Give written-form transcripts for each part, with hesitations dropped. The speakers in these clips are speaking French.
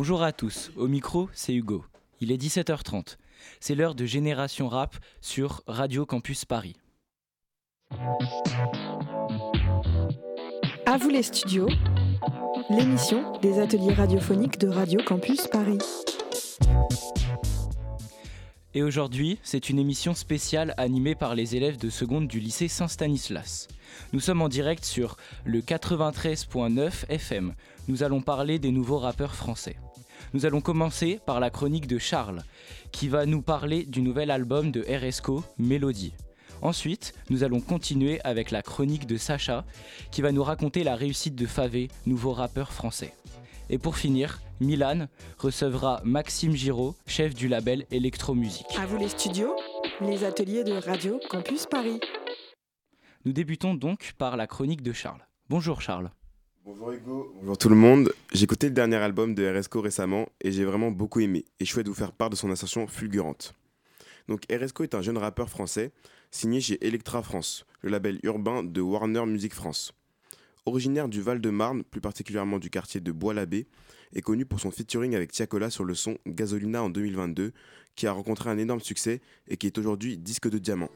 Bonjour à tous, au micro, c'est Hugo. Il est 17h30. C'est l'heure de Génération Rap sur Radio Campus Paris. À vous les studios, l'émission des ateliers radiophoniques de Radio Campus Paris. Et aujourd'hui, c'est une émission spéciale animée par les élèves de seconde du lycée Saint-Stanislas. Nous sommes en direct sur le 93.9 FM. Nous allons parler des nouveaux rappeurs français. Nous allons commencer par la chronique de Charles, qui va nous parler du nouvel album de Rsko, Mélodie. Ensuite, nous allons continuer avec la chronique de Sacha, qui va nous raconter la réussite de Favé, nouveau rappeur français. Et pour finir, Milan recevra Maxime Giraud, chef du label Electromusique. À vous les studios, les ateliers de Radio Campus Paris. Nous débutons donc par la chronique de Charles. Bonjour Charles. Bonjour Hugo, bonjour tout le monde. J'ai écouté le dernier album de Rsko récemment et j'ai vraiment beaucoup aimé. Et je souhaite vous faire part de son ascension fulgurante. Donc Rsko est un jeune rappeur français signé chez Elektra France, le label urbain de Warner Music France. Originaire du Val-de-Marne, plus particulièrement du quartier de Bois-l'Abbé, est connu pour son featuring avec Tiakola sur le son Gasolina en 2022, qui a rencontré un énorme succès et qui est aujourd'hui disque de diamant.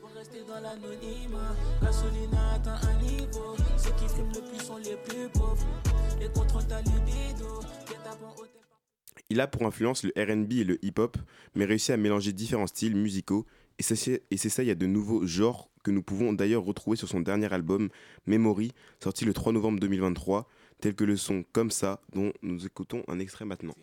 Il a pour influence le R&B et le hip-hop, mais réussit à mélanger différents styles musicaux et s'essaye à de nouveaux genres que nous pouvons d'ailleurs retrouver sur son dernier album, Memory, sorti le 3 novembre 2023, tel que le son Comme ça, dont nous écoutons un extrait maintenant.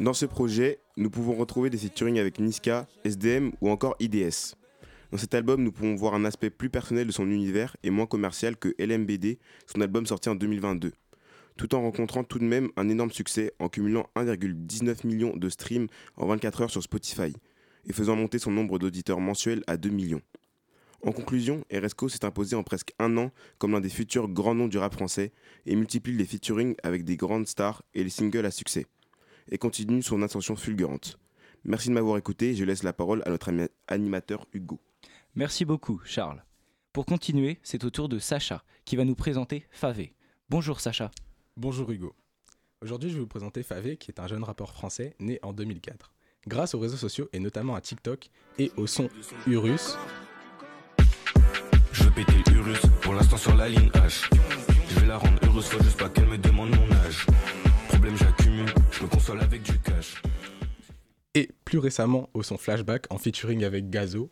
Dans ce projet, nous pouvons retrouver des featuring avec Niska, SDM ou encore IDS. Dans cet album, nous pouvons voir un aspect plus personnel de son univers et moins commercial que LMBD, son album sorti en 2022. Tout en rencontrant tout de même un énorme succès en cumulant 1,19 million de streams en 24 heures sur Spotify et faisant monter son nombre d'auditeurs mensuels à 2 millions. En conclusion, Rsko s'est imposé en presque un an comme l'un des futurs grands noms du rap français et multiplie les featuring avec des grandes stars et les singles à succès et continue son ascension fulgurante. Merci de m'avoir écouté, je laisse la parole à notre animateur Hugo. Merci beaucoup, Charles. Pour continuer, c'est au tour de Sacha, qui va nous présenter Favé. Bonjour Sacha. Bonjour Hugo. Aujourd'hui, je vais vous présenter Favé, qui est un jeune rappeur français né en 2004. Grâce aux réseaux sociaux, et notamment à TikTok, et au son Urus. Je veux péter Urus, pour l'instant sur la ligne H. Je vais la rendre heureuse, faut juste pas qu'elle me demande mon âge. Problème, j'accumule, je me console avec du cash. Et plus récemment, au son Flashback, en featuring avec Gazo.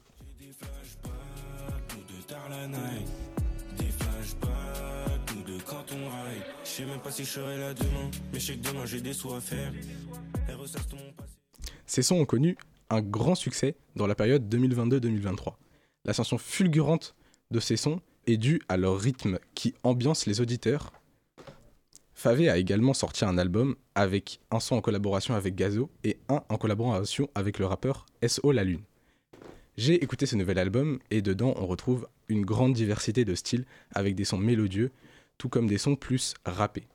Ces sons ont connu un grand succès dans la période 2022-2023. L'ascension fulgurante de ces sons est due à leur rythme qui ambiance les auditeurs. Favé a également sorti un album avec un son en collaboration avec Gazo et un en collaboration avec le rappeur So La Lune. J'ai écouté ce nouvel album et dedans on retrouve une grande diversité de styles avec des sons mélodieux, tout comme des sons plus rappés.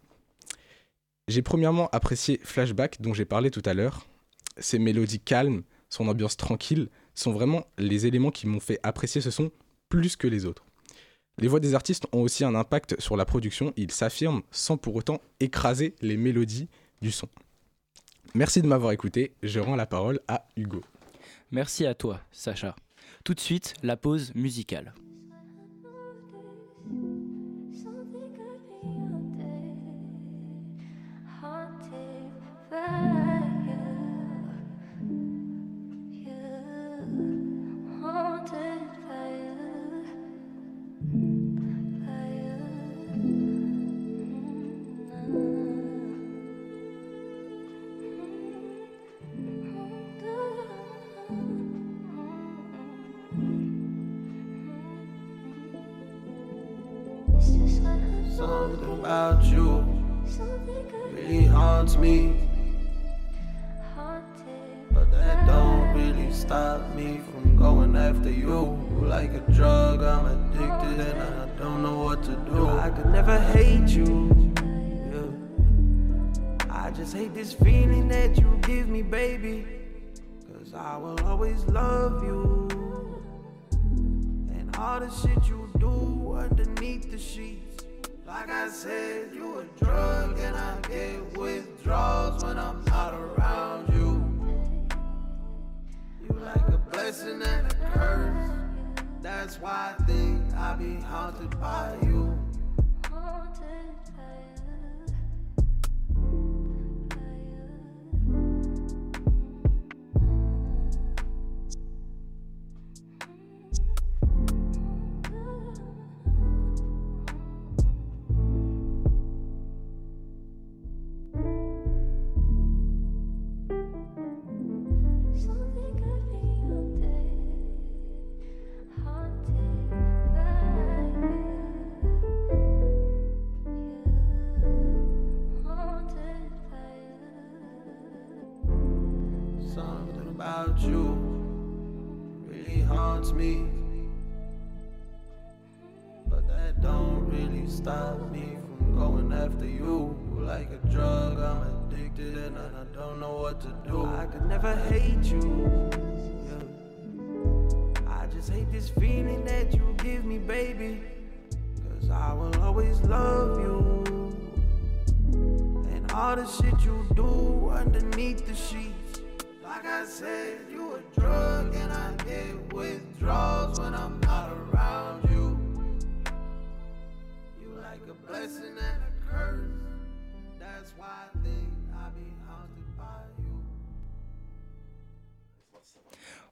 J'ai premièrement apprécié Flashback dont j'ai parlé tout à l'heure. Ses mélodies calmes, son ambiance tranquille sont vraiment les éléments qui m'ont fait apprécier ce son plus que les autres. Les voix des artistes ont aussi un impact sur la production, ils s'affirment sans pour autant écraser les mélodies du son. Merci de m'avoir écouté, je rends la parole à Hugo. Merci à toi, Sacha. Tout de suite, la pause musicale. Something about you really haunts me, but that don't really stop me from going after you. Like a drug, I'm addicted and I don't know what to do. I could never hate you, yeah. I just hate this feeling that you give me, baby. Cause I will always love you. And all the shit you do underneath the sheets. Like I said, you a drug and I get withdrawals when I'm not around you. You like a blessing and a curse. That's why I think I be haunted by you.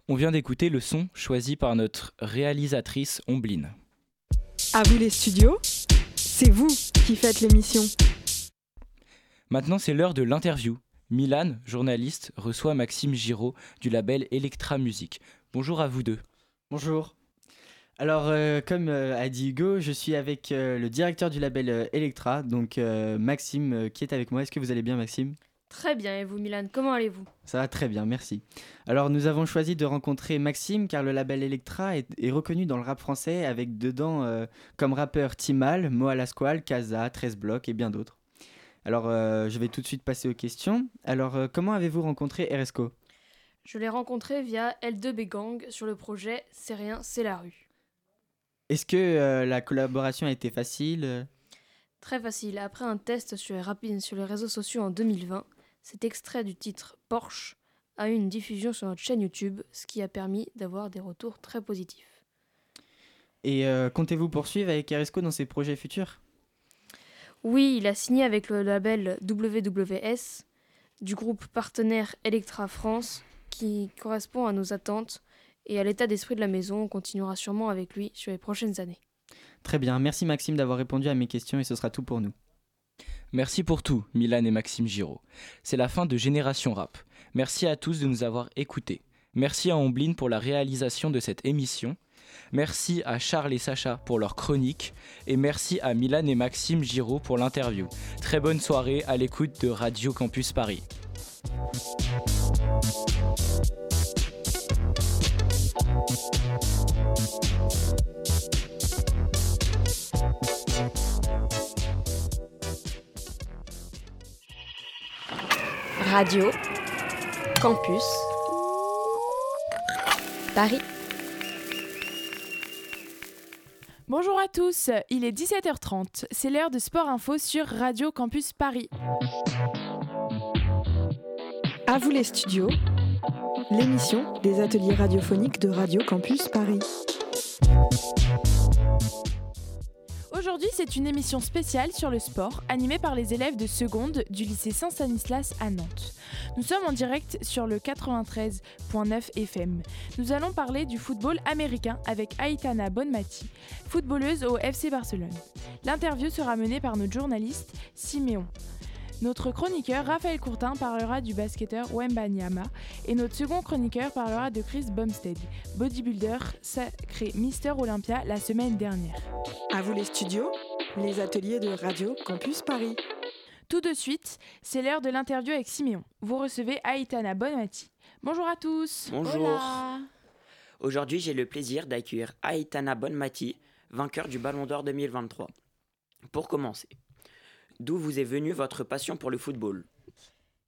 On vient d'écouter le son choisi par notre réalisatrice Ombline. À vous les studios, c'est vous qui faites l'émission. Maintenant, c'est l'heure de l'interview. Milan, journaliste, reçoit Maxime Giraud du label Elektra Musique. Bonjour à vous deux. Bonjour. Alors, comme a dit Hugo, je suis avec le directeur du label Elektra, donc Maxime, qui est avec moi. Est-ce que vous allez bien, Maxime ? Très bien, et vous Milan, comment allez-vous ? Ça va très bien, merci. Alors nous avons choisi de rencontrer Maxime car le label Elektra est reconnu dans le rap français avec dedans comme rappeurs Timal, Moa Lasquale, Kaza, 13 Blocs et bien d'autres. Alors je vais tout de suite passer aux questions. Alors comment avez-vous rencontré Rsko ? Je l'ai rencontré via L2B Gang sur le projet C'est rien, c'est la rue. Est-ce que la collaboration a été facile ? Très facile. Après un test sur les réseaux sociaux en 2020, cet extrait du titre « Porsche » a eu une diffusion sur notre chaîne YouTube, ce qui a permis d'avoir des retours très positifs. Et comptez-vous poursuivre avec Rsko dans ses projets futurs ? Oui, il a signé avec le label WWS du groupe partenaire Elektra France, qui correspond à nos attentes et à l'état d'esprit de la maison. On continuera sûrement avec lui sur les prochaines années. Très bien, merci Maxime d'avoir répondu à mes questions et ce sera tout pour nous. Merci pour tout, Milan et Maxime Giraud. C'est la fin de Génération Rap. Merci à tous de nous avoir écoutés. Merci à Ombline pour la réalisation de cette émission. Merci à Charles et Sacha pour leur chronique. Et merci à Milan et Maxime Giraud pour l'interview. Très bonne soirée à l'écoute de Radio Campus Paris. Radio Campus Paris. Bonjour à tous, il est 17h30, c'est l'heure de Sport Info sur Radio Campus Paris. À vous les studios, l'émission des ateliers radiophoniques de Radio Campus Paris. Aujourd'hui, c'est une émission spéciale sur le sport, animée par les élèves de seconde du lycée Saint-Stanislas à Nantes. Nous sommes en direct sur le 93.9 FM. Nous allons parler du football américain avec Aitana Bonmatí, footballeuse au FC Barcelone. L'interview sera menée par notre journaliste Siméon. Notre chroniqueur Raphaël Courtin parlera du basketteur Wembanyama et notre second chroniqueur parlera de Chris Bumstead, bodybuilder sacré Mister Olympia la semaine dernière. À vous les studios, les ateliers de Radio Campus Paris. Tout de suite, c'est l'heure de l'interview avec Siméon. Vous recevez Aitana Bonmatí. Bonjour à tous. Bonjour. Hola. Aujourd'hui, j'ai le plaisir d'accueillir Aitana Bonmatí, vainqueur du Ballon d'or 2023. Pour commencer, d'où vous est venue votre passion pour le football ?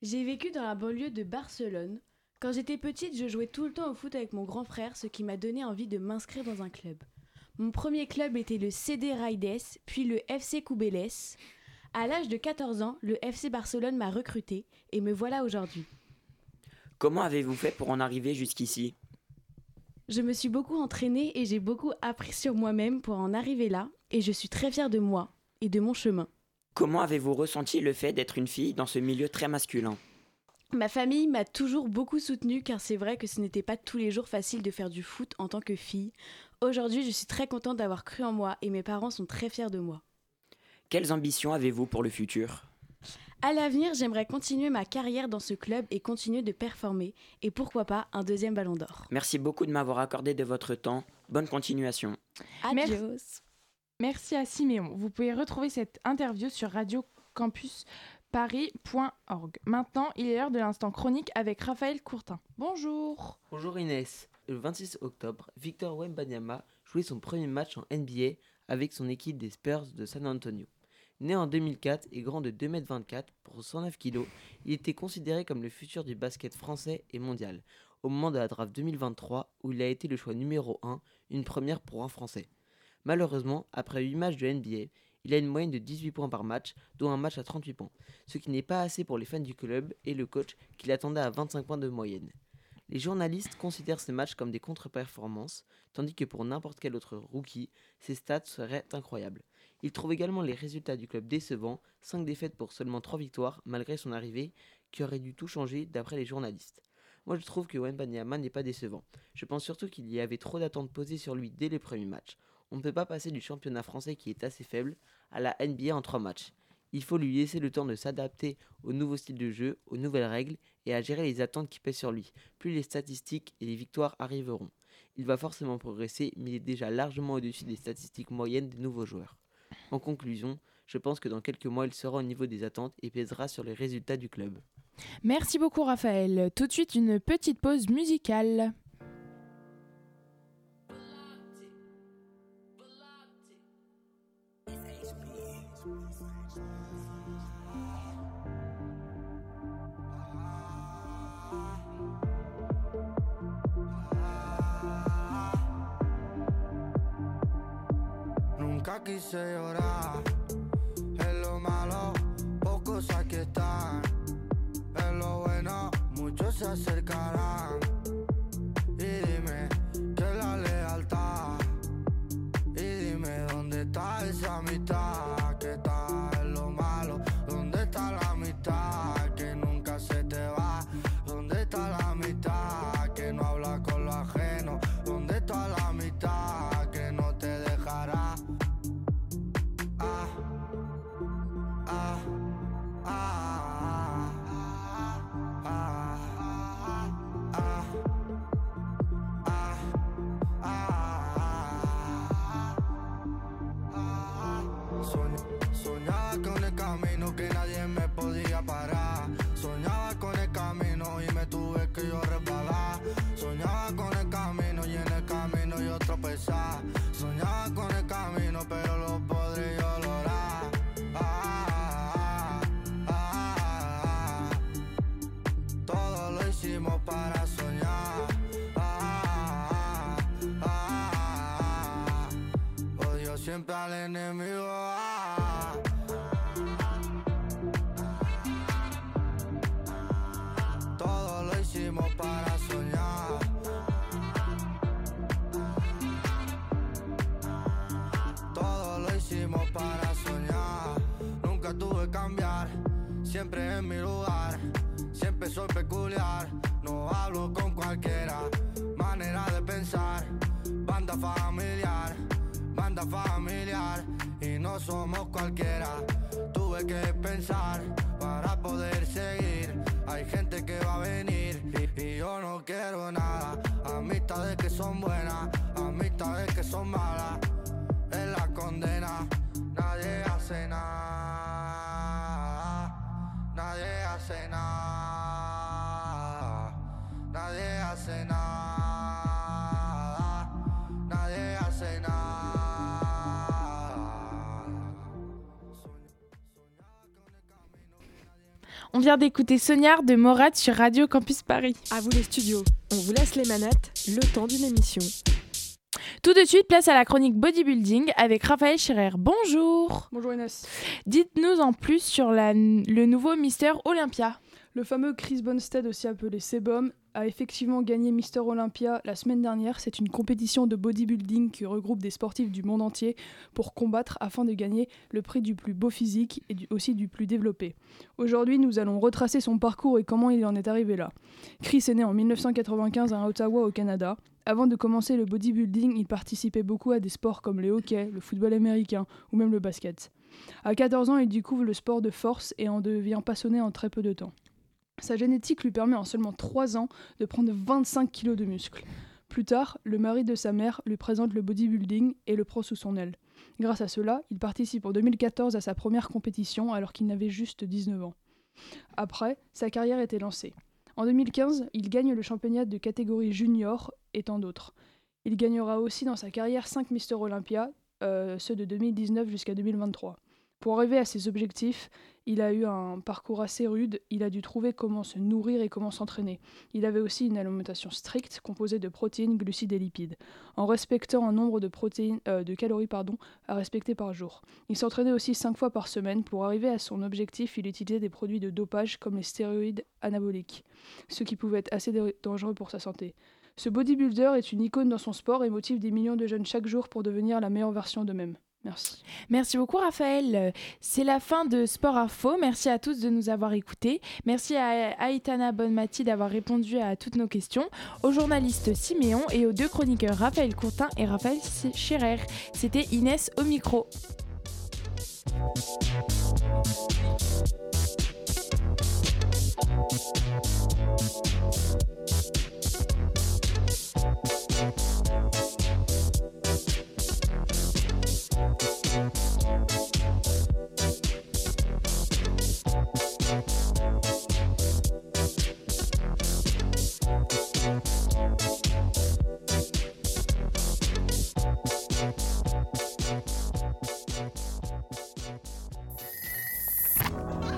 J'ai vécu dans un banlieue de Barcelone. Quand j'étais petite, je jouais tout le temps au foot avec mon grand frère, ce qui m'a donné envie de m'inscrire dans un club. Mon premier club était le CD Raides, puis le FC Coubeles. À l'âge de 14 ans, le FC Barcelone m'a recruté et me voilà aujourd'hui. Comment avez-vous fait pour en arriver jusqu'ici ? Je me suis beaucoup entraînée et j'ai beaucoup appris sur moi-même pour en arriver là, et je suis très fière de moi et de mon chemin. Comment avez-vous ressenti le fait d'être une fille dans ce milieu très masculin ? Ma famille m'a toujours beaucoup soutenue car c'est vrai que ce n'était pas tous les jours facile de faire du foot en tant que fille. Aujourd'hui, je suis très contente d'avoir cru en moi et mes parents sont très fiers de moi. Quelles ambitions avez-vous pour le futur ? À l'avenir, j'aimerais continuer ma carrière dans ce club et continuer de performer. Et pourquoi pas un deuxième Ballon d'or. Merci beaucoup de m'avoir accordé de votre temps. Bonne continuation. Adios. Merci à Siméon. Vous pouvez retrouver cette interview sur Radio Campus Paris.org. Maintenant, il est l'heure de l'instant chronique avec Raphaël Courtin. Bonjour. Bonjour Inès. Le 26 octobre, Victor Wembanyama jouait son premier match en NBA avec son équipe des Spurs de San Antonio. Né en 2004 et grand de 2m24 pour 109 kg, il était considéré comme le futur du basket français et mondial au moment de la draft 2023 où il a été le choix numéro 1, une première pour un Français. Malheureusement, après 8 matchs de NBA, il a une moyenne de 18 points par match, dont un match à 38 points, ce qui n'est pas assez pour les fans du club et le coach qui l'attendait à 25 points de moyenne. Les journalistes considèrent ces matchs comme des contre-performances, tandis que pour n'importe quel autre rookie, ces stats seraient incroyables. Il trouve également les résultats du club décevants, 5 défaites pour seulement 3 victoires, malgré son arrivée, qui aurait dû tout changer d'après les journalistes. Moi je trouve que Wembanyama n'est pas décevant. Je pense surtout qu'il y avait trop d'attentes posées sur lui dès les premiers matchs. On ne peut pas passer du championnat français qui est assez faible à la NBA en 3 matchs. Il faut lui laisser le temps de s'adapter au nouveau style de jeu, aux nouvelles règles et à gérer les attentes qui pèsent sur lui. Plus les statistiques et les victoires arriveront. Il va forcément progresser, mais il est déjà largement au-dessus des statistiques moyennes des nouveaux joueurs. En conclusion, je pense que dans quelques mois, il sera au niveau des attentes et pèsera sur les résultats du club. Merci beaucoup Raphaël. Tout de suite, une petite pause musicale. Nunca quise llorar, en lo malo pocos aquí están, en lo bueno muchos se acercarán, y dime que la lealtad, y dime dónde está esa amistad, que está en lo malo, dónde está la amistad, que nunca se te va, dónde está la amistad, que no habla con lo ajeno, dónde está la amistad, que no te dejará. Soñaba con el camino que nadie me podía parar. Soñaba con el camino y me tuve que yo resbalar. Soñaba con el camino y en el camino yo tropezar. Soñaba con el camino pero lo podré yo lograr. Todo lo hicimos para soñar. Odio siempre al enemigo. Todo lo hicimos para soñar. Todo lo hicimos para soñar. Nunca tuve que cambiar, siempre en mi lugar. Siempre soy peculiar, no hablo con cualquiera. Manera de pensar, banda familiar y no somos cualquiera. Tuve que pensar para poder seguir. Hay gente que va a venir y yo no quiero nada. Amistades que son buenas, amistades que son malas. Es la condena, nadie hace nada. Nadie hace nada. Nadie hace nada. Nadie hace nada. On vient d'écouter Sognard de Morad sur Radio Campus Paris. À vous les studios. On vous laisse les manettes, le temps d'une émission. Tout de suite, place à la chronique bodybuilding avec Raphaël Scherrer. Bonjour. Bonjour Enos. Dites-nous en plus sur le nouveau Mister Olympia. Le fameux Chris Bumstead, aussi appelé Sebum, a effectivement gagné Mister Olympia la semaine dernière. C'est une compétition de bodybuilding qui regroupe des sportifs du monde entier pour combattre afin de gagner le prix du plus beau physique et aussi du plus développé. Aujourd'hui, nous allons retracer son parcours et comment il en est arrivé là. Chris est né en 1995 à Ottawa, au Canada. Avant de commencer le bodybuilding, il participait beaucoup à des sports comme le hockey, le football américain ou même le basket. À 14 ans, il découvre le sport de force et en devient passionné en très peu de temps. Sa génétique lui permet en seulement 3 ans de prendre 25 kilos de muscles. Plus tard, le mari de sa mère lui présente le bodybuilding et le prend sous son aile. Grâce à cela, il participe en 2014 à sa première compétition alors qu'il n'avait juste 19 ans. Après, sa carrière était lancée. En 2015, il gagne le championnat de catégorie junior et tant d'autres. Il gagnera aussi dans sa carrière 5 Mister Olympia, ceux de 2019 jusqu'à 2023. Pour arriver à ses objectifs, il a eu un parcours assez rude, il a dû trouver comment se nourrir et comment s'entraîner. Il avait aussi une alimentation stricte, composée de protéines, glucides et lipides, en respectant un nombre de calories à respecter par jour. Il s'entraînait aussi 5 fois par semaine. Pour arriver à son objectif, il utilisait des produits de dopage comme les stéroïdes anaboliques, ce qui pouvait être assez dangereux pour sa santé. Ce bodybuilder est une icône dans son sport et motive des millions de jeunes chaque jour pour devenir la meilleure version d'eux-mêmes. Merci. Merci beaucoup Raphaël. C'est la fin de Sport Info. Merci à tous de nous avoir écoutés. Merci à Aitana Bonmatí d'avoir répondu à toutes nos questions, au journaliste Siméon et aux 2 chroniqueurs Raphaël Courtin et Raphaël Scherrer. C'était Inès au micro.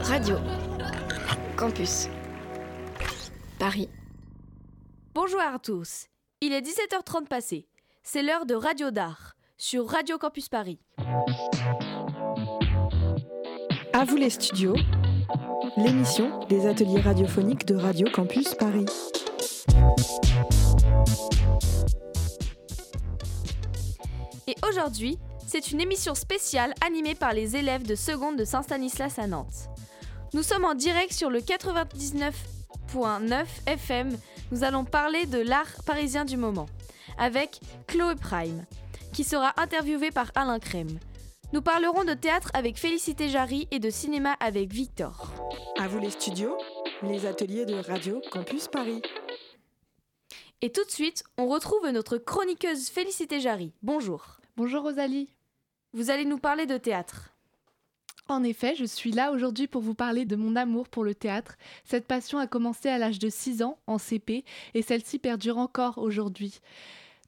Radio Campus Paris. Bonjour à tous, il est 17h30 passé. C'est l'heure de Radio d'Art sur Radio Campus Paris. À vous les studios, l'émission des ateliers radiophoniques de Radio Campus Paris. Et aujourd'hui, c'est une émission spéciale animée par les élèves de seconde de Saint-Stanislas à Nantes. Nous sommes en direct sur le 99.9 FM. Nous allons parler de l'art parisien du moment avec Chloé Prime, qui sera interviewée par Alain Crème. Nous parlerons de théâtre avec Félicité Jarry et de cinéma avec Victor. À vous les studios, les ateliers de Radio Campus Paris. Et tout de suite, on retrouve notre chroniqueuse Félicité Jarry. Bonjour. Bonjour Rosalie. Vous allez nous parler de théâtre. En effet, je suis là aujourd'hui pour vous parler de mon amour pour le théâtre. Cette passion a commencé à l'âge de 6 ans, en CP, et celle-ci perdure encore aujourd'hui,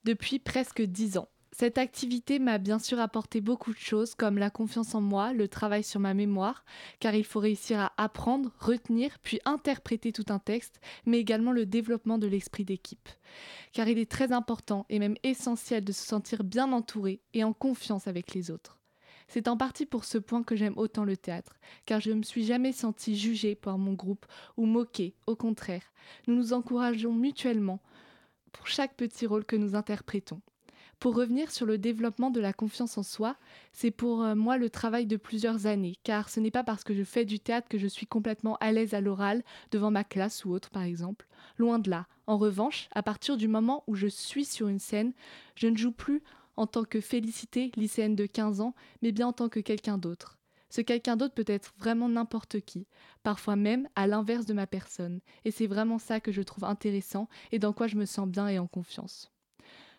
depuis presque 10 ans. Cette activité m'a bien sûr apporté beaucoup de choses, comme la confiance en moi, le travail sur ma mémoire, car il faut réussir à apprendre, retenir, puis interpréter tout un texte, mais également le développement de l'esprit d'équipe. Car il est très important et même essentiel de se sentir bien entouré et en confiance avec les autres. C'est en partie pour ce point que j'aime autant le théâtre, car je ne me suis jamais sentie jugée par mon groupe ou moquée, au contraire. Nous nous encourageons mutuellement pour chaque petit rôle que nous interprétons. Pour revenir sur le développement de la confiance en soi, c'est pour moi le travail de plusieurs années, car ce n'est pas parce que je fais du théâtre que je suis complètement à l'aise à l'oral, devant ma classe ou autre par exemple. Loin de là. En revanche, à partir du moment où je suis sur une scène, je ne joue plus en tant que Félicité, lycéenne de 15 ans, mais bien en tant que quelqu'un d'autre. Ce quelqu'un d'autre peut être vraiment n'importe qui, parfois même à l'inverse de ma personne. Et c'est vraiment ça que je trouve intéressant et dans quoi je me sens bien et en confiance.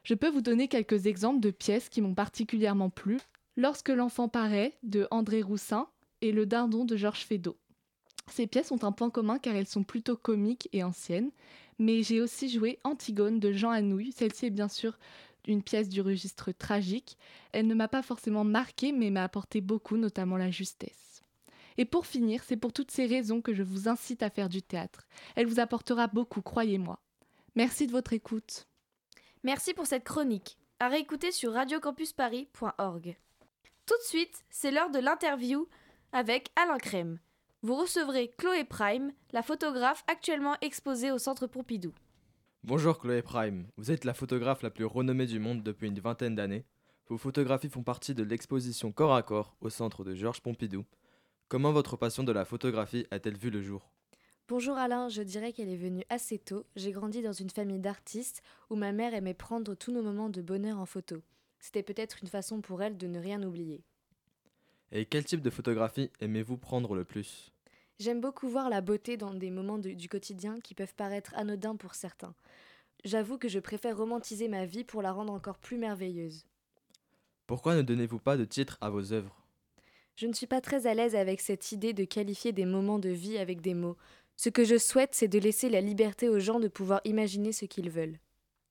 Je peux vous donner quelques exemples de pièces qui m'ont particulièrement plu. Lorsque l'enfant paraît, de André Roussin, et Le Dindon de Georges Feydeau. Ces pièces ont un point commun car elles sont plutôt comiques et anciennes, mais j'ai aussi joué Antigone de Jean Anouilh. Celle-ci est bien sûr une pièce du registre tragique. Elle ne m'a pas forcément marquée, mais m'a apporté beaucoup, notamment la justesse. Et pour finir, c'est pour toutes ces raisons que je vous incite à faire du théâtre. Elle vous apportera beaucoup, croyez-moi. Merci de votre écoute. Merci pour cette chronique. À réécouter sur radiocampusparis.org. Tout de suite, c'est l'heure de l'interview avec Alain Crème. Vous recevrez Chloé Prime, la photographe actuellement exposée au Centre Pompidou. Bonjour Chloé Prime, vous êtes la photographe la plus renommée du monde depuis une vingtaine d'années. Vos photographies font partie de l'exposition Corps à Corps au Centre de Georges Pompidou. Comment votre passion de la photographie a-t-elle vu le jour ? Bonjour Alain, je dirais qu'elle est venue assez tôt. J'ai grandi dans une famille d'artistes où ma mère aimait prendre tous nos moments de bonheur en photo. C'était peut-être une façon pour elle de ne rien oublier. Et quel type de photographie aimez-vous prendre le plus ? J'aime beaucoup voir la beauté dans des moments du quotidien qui peuvent paraître anodins pour certains. J'avoue que je préfère romantiser ma vie pour la rendre encore plus merveilleuse. Pourquoi ne donnez-vous pas de titre à vos œuvres ? Je ne suis pas très à l'aise avec cette idée de qualifier des moments de vie avec des mots. Ce que je souhaite, c'est de laisser la liberté aux gens de pouvoir imaginer ce qu'ils veulent.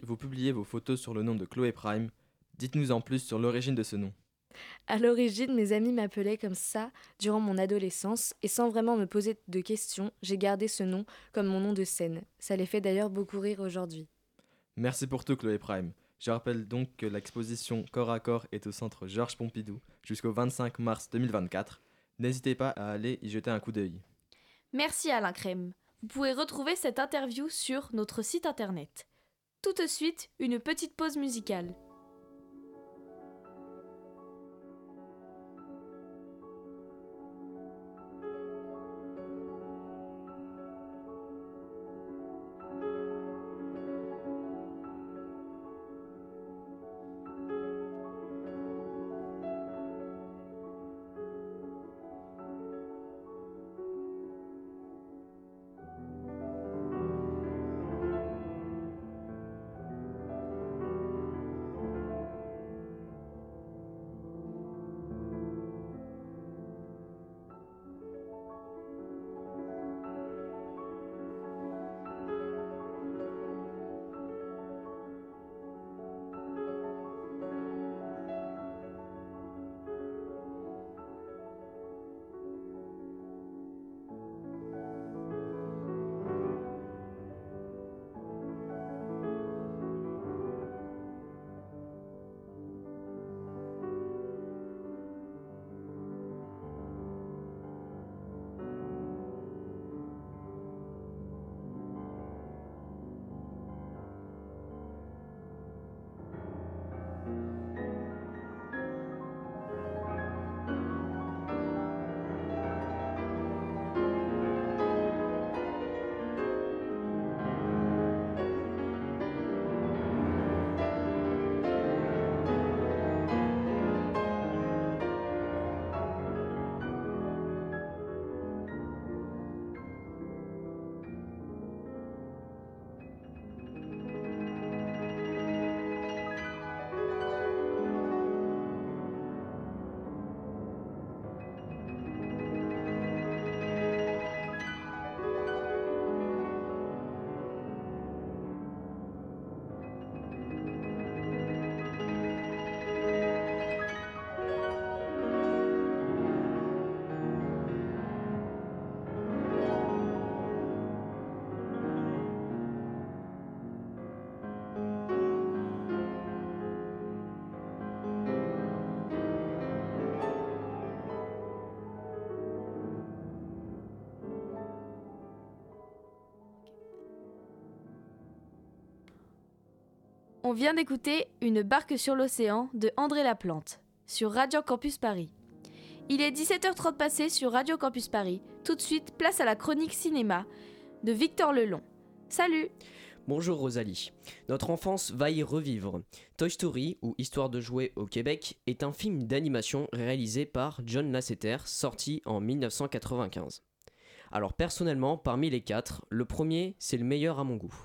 Vous publiez vos photos sur le nom de Chloé Prime. Dites-nous en plus sur l'origine de ce nom. À l'origine, mes amis m'appelaient comme ça durant mon adolescence et sans vraiment me poser de questions, j'ai gardé ce nom comme mon nom de scène. Ça les fait d'ailleurs beaucoup rire aujourd'hui. Merci pour tout, Chloé Prime. Je rappelle donc que l'exposition Corps à Corps est au Centre Georges Pompidou jusqu'au 25 mars 2024. N'hésitez pas à aller y jeter un coup d'œil. Merci Alain Crème. Vous pouvez retrouver cette interview sur notre site internet. Tout de suite, une petite pause musicale. On vient d'écouter Une barque sur l'océan de André Laplante sur Radio Campus Paris. Il est 17h30 passé sur Radio Campus Paris. Tout de suite, place à la chronique cinéma de Victor Lelong. Salut! Bonjour Rosalie. Notre enfance va y revivre. Toy Story, ou Histoire de jouets au Québec, est un film d'animation réalisé par John Lasseter, sorti en 1995. Alors personnellement, parmi les quatre, le premier, c'est le meilleur à mon goût.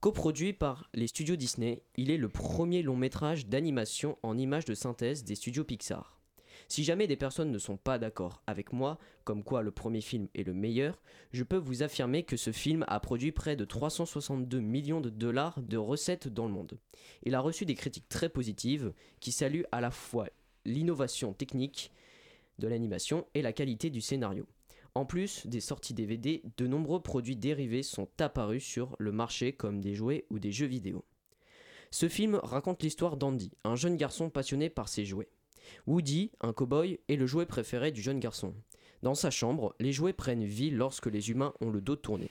Coproduit par les studios Disney, il est le premier long métrage d'animation en images de synthèse des studios Pixar. Si jamais des personnes ne sont pas d'accord avec moi, comme quoi le premier film est le meilleur, je peux vous affirmer que ce film a produit près de 362 millions de dollars de recettes dans le monde. Il a reçu des critiques très positives qui saluent à la fois l'innovation technique de l'animation et la qualité du scénario. En plus des sorties DVD, de nombreux produits dérivés sont apparus sur le marché comme des jouets ou des jeux vidéo. Ce film raconte l'histoire d'Andy, un jeune garçon passionné par ses jouets. Woody, un cow-boy, est le jouet préféré du jeune garçon. Dans sa chambre, les jouets prennent vie lorsque les humains ont le dos tourné.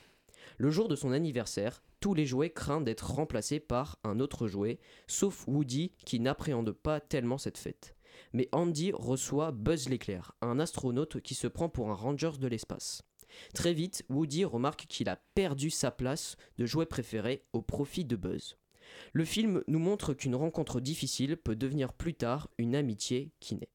Le jour de son anniversaire, tous les jouets craignent d'être remplacés par un autre jouet, sauf Woody qui n'appréhende pas tellement cette fête. Mais Andy reçoit Buzz l'éclair, un astronaute qui se prend pour un ranger de l'espace. Très vite, Woody remarque qu'il a perdu sa place de jouet préféré au profit de Buzz. Le film nous montre qu'une rencontre difficile peut devenir plus tard une amitié qui naît.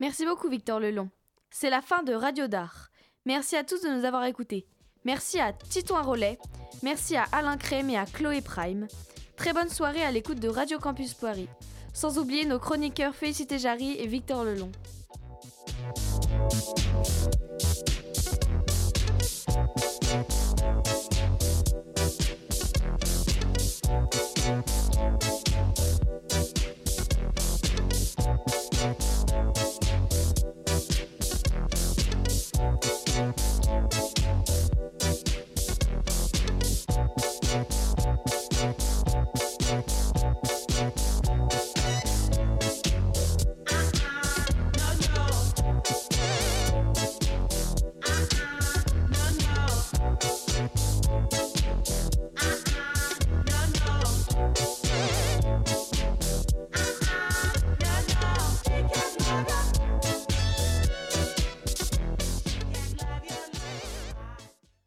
Merci beaucoup Victor Lelong. C'est la fin de Radio d'Art. Merci à tous de nous avoir écoutés. Merci à Titouan Rollet, merci à Alain Crème et à Chloé Prime. Très bonne soirée à l'écoute de Radio Campus Paris. Sans oublier nos chroniqueurs Félicité Jarry et Victor Lelong.